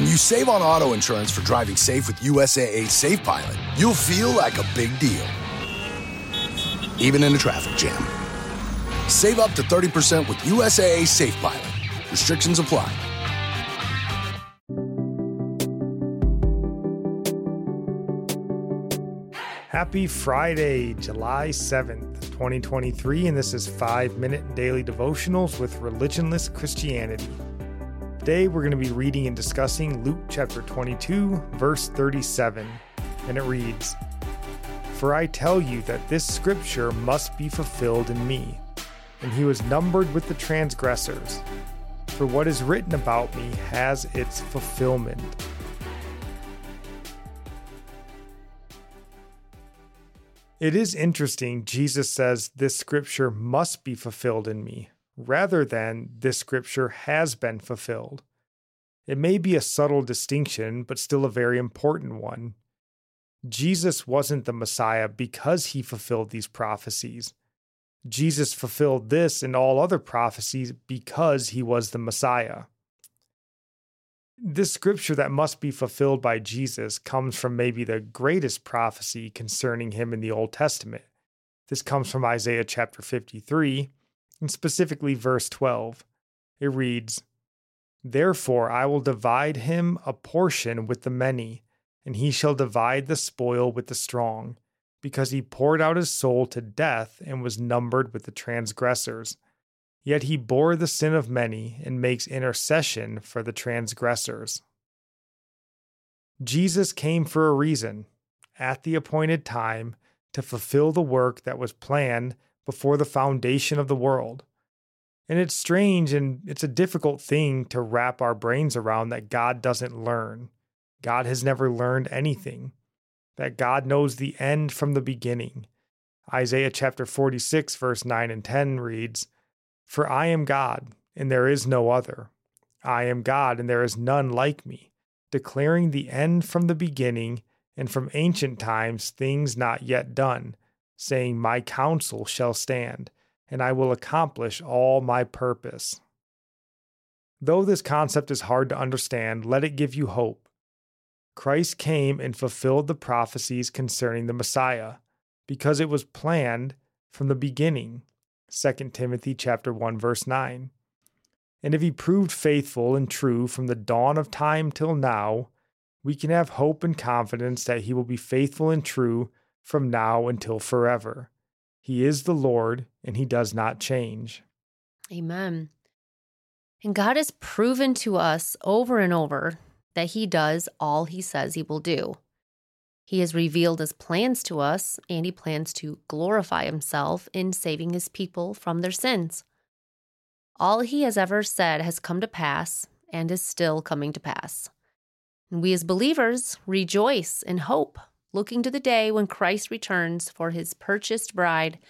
When you save on auto insurance for driving safe with USAA SafePilot, you'll feel like a big deal, even in a traffic jam. Save up to 30% with USAA SafePilot. Restrictions apply. Happy Friday, July 7th, 2023, and this is 5 Minute Daily Devotionals with Religionless Christianity. Today we're going to be reading and discussing Luke chapter 22, verse 37, and it reads, "For I tell you that this scripture must be fulfilled in me, and he was numbered with the transgressors, for what is written about me has its fulfillment." It is interesting, Jesus says this scripture must be fulfilled in me, rather than this scripture has been fulfilled. It may be a subtle distinction, but still a very important one. Jesus wasn't the Messiah because he fulfilled these prophecies. Jesus fulfilled this and all other prophecies because he was the Messiah. This scripture that must be fulfilled by Jesus comes from maybe the greatest prophecy concerning him in the Old Testament. This comes from Isaiah chapter 53, and specifically verse 12. It reads, "Therefore I will divide him a portion with the many, and he shall divide the spoil with the strong, because he poured out his soul to death and was numbered with the transgressors. Yet he bore the sin of many and makes intercession for the transgressors." Jesus came for a reason, at the appointed time, to fulfill the work that was planned before the foundation of the world. And it's strange and it's a difficult thing to wrap our brains around that God doesn't learn. God has never learned anything. That God knows the end from the beginning. Isaiah chapter 46, verse 9 and 10 reads, "For I am God, and there is no other. I am God, and there is none like me, declaring the end from the beginning, and from ancient times things not yet done, saying, My counsel shall stand, and I will accomplish all my purpose." Though this concept is hard to understand, let it give you hope. Christ came and fulfilled the prophecies concerning the Messiah, because it was planned from the beginning. 2 Timothy chapter 1, verse 9. And if he proved faithful and true from the dawn of time till now, we can have hope and confidence that he will be faithful and true from now until forever. He is the Lord, and he does not change. Amen. And God has proven to us over and over that he does all he says he will do. He has revealed his plans to us, and he plans to glorify himself in saving his people from their sins. All he has ever said has come to pass and is still coming to pass. And we as believers rejoice in hope, looking to the day when Christ returns for his purchased bride.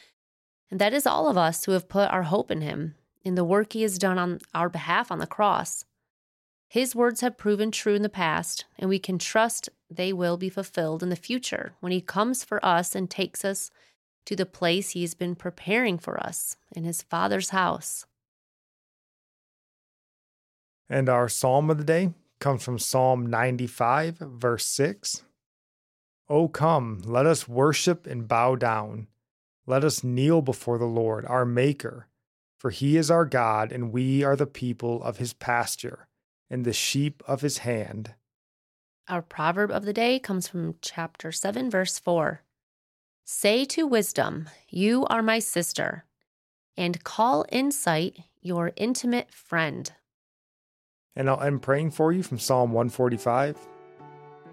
And that is all of us who have put our hope in him, in the work he has done on our behalf on the cross. His words have proven true in the past, and we can trust they will be fulfilled in the future when he comes for us and takes us to the place he's been preparing for us in his Father's house. And our psalm of the day comes from Psalm 95, verse 6. "O come, let us worship and bow down. Let us kneel before the Lord, our Maker, for he is our God, and we are the people of his pasture, and the sheep of his hand." Our proverb of the day comes from chapter 7, verse 4. "Say to wisdom, you are my sister, and call insight your intimate friend." And I'll end praying for you from Psalm 145.